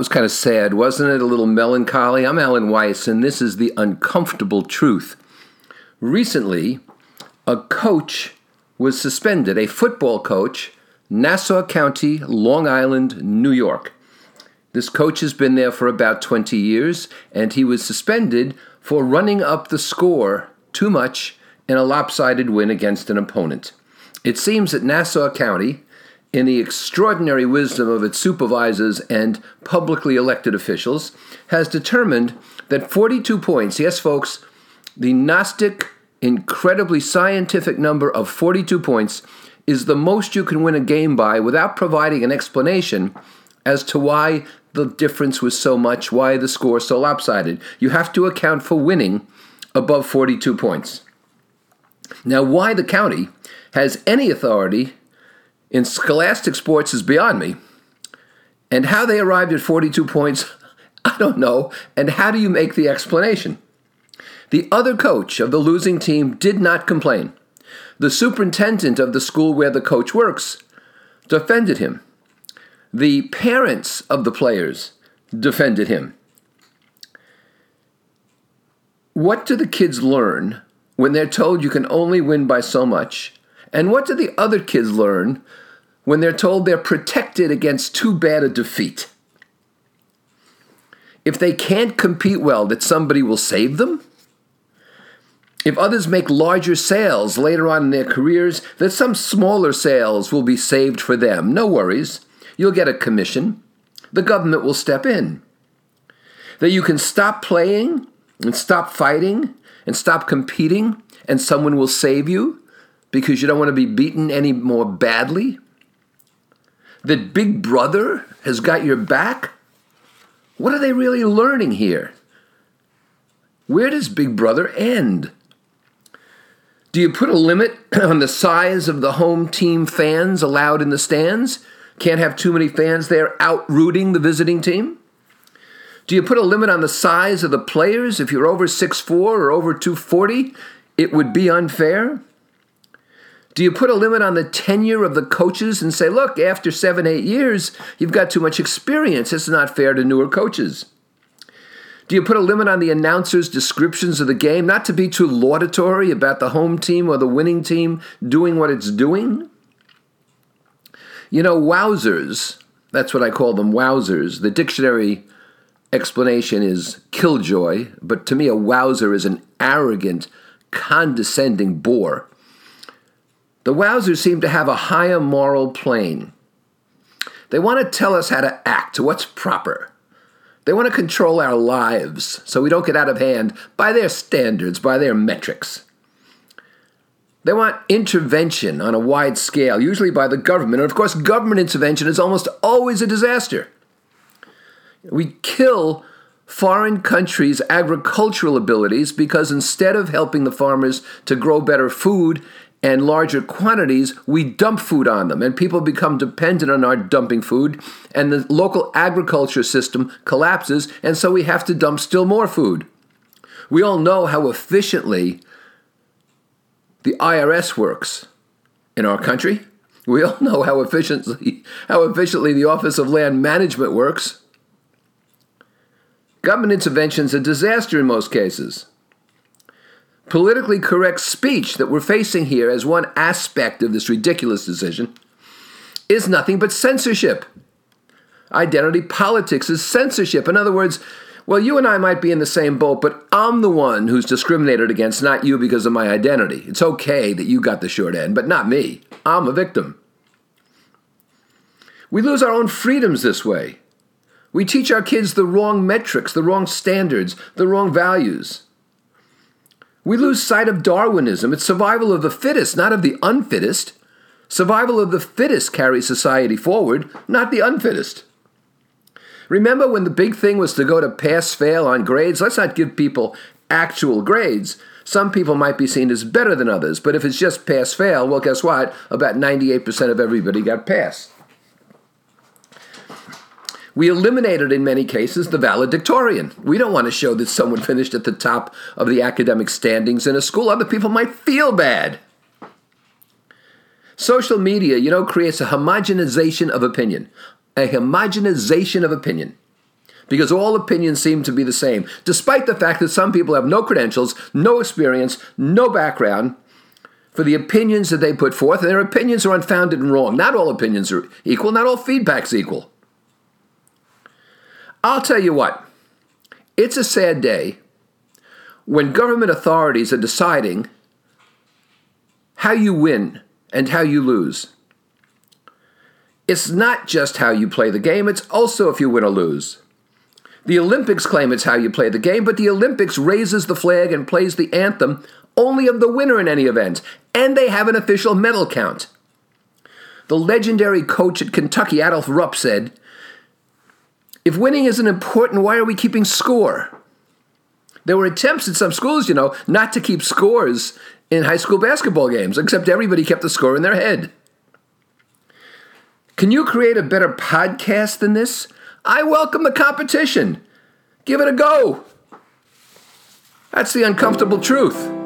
was kind of sad, wasn't it? A little melancholy. I'm Alan Weiss, and this is The Uncomfortable Truth. Recently, a coach was suspended, a football coach, Nassau County, Long Island, New York. This coach has been there for about 20 years, and he was suspended for running up the score too much in a lopsided win against an opponent. It seems that Nassau County, in the extraordinary wisdom of its supervisors and publicly elected officials, has determined that 42 points, yes folks, the Gnostic, incredibly scientific number of 42 points is the most you can win a game by without providing an explanation as to why the difference was so much, why the score so lopsided. You have to account for winning above 42 points. Now, why the county has any authority in scholastic sports is beyond me. And how they arrived at 42 points, I don't know. And how do you make the explanation? The other coach of the losing team did not complain. The superintendent of the school where the coach works defended him. The parents of the players defended him. What do the kids learn when they're told you can only win by so much? And what do the other kids learn when they're told they're protected against too bad a defeat? If they can't compete well, that somebody will save them? If others make larger sales later on in their careers, that some smaller sales will be saved for them. No worries. You'll get a commission. The government will step in. That you can stop playing and stop fighting and stop competing and someone will save you, because you don't want to be beaten any more badly? That Big Brother has got your back? What are they really learning here? Where does Big Brother end? Do you put a limit on the size of the home team fans allowed in the stands? Can't have too many fans there out-rooting the visiting team? Do you put a limit on the size of the players? If you're over 6'4" or over 240, it would be unfair? Do you put a limit on the tenure of the coaches and say, look, after 7-8 years, you've got too much experience. It's not fair to newer coaches. Do you put a limit on the announcers' descriptions of the game, not to be too laudatory about the home team or the winning team doing what it's doing? You know, wowzers, that's what I call them, wowzers. The dictionary explanation is killjoy, but to me a wowzer is an arrogant, condescending bore. The wowzers seem to have a higher moral plane. They want to tell us how to act, what's proper. They want to control our lives so we don't get out of hand by their standards, by their metrics. They want intervention on a wide scale, usually by the government. And of course, government intervention is almost always a disaster. We kill foreign countries' agricultural abilities because instead of helping the farmers to grow better food and larger quantities, we dump food on them, and people become dependent on our dumping food, and the local agriculture system collapses, and so we have to dump still more food. We all know how efficiently the IRS works in our country. We all know how efficiently the Office of Land Management works. Government intervention is a disaster in most cases. Politically correct speech that we're facing here as one aspect of this ridiculous decision is nothing but censorship. Identity politics is censorship. In other words, well, you and I might be in the same boat, but I'm the one who's discriminated against, not you because of my identity. It's okay that you got the short end, but not me. I'm a victim. We lose our own freedoms this way. We teach our kids the wrong metrics, the wrong standards, the wrong values. We lose sight of Darwinism. It's survival of the fittest, not of the unfittest. Survival of the fittest carries society forward, not the unfittest. Remember when the big thing was to go to pass-fail on grades? Let's not give people actual grades. Some people might be seen as better than others, but if it's just pass-fail, well, guess what? About 98% of everybody got passed. We eliminated, in many cases, the valedictorian. We don't want to show that someone finished at the top of the academic standings in a school. Other people might feel bad. Social media, creates a homogenization of opinion. because all opinions seem to be the same, despite the fact that some people have no credentials, no experience, no background for the opinions that they put forth, and their opinions are unfounded and wrong. Not all opinions are equal. Not all feedback's equal. I'll tell you what. It's a sad day when government authorities are deciding how you win and how you lose. It's not just how you play the game, it's also if you win or lose. The Olympics claim it's how you play the game, but the Olympics raises the flag and plays the anthem only of the winner in any event, and they have an official medal count. The legendary coach at Kentucky, Adolf Rupp, said, "If winning isn't important, why are we keeping score?" There were attempts at some schools, you know, not to keep scores in high school basketball games, except everybody kept the score in their head. Can you create a better podcast than this? I welcome the competition. Give it a go. That's the uncomfortable truth.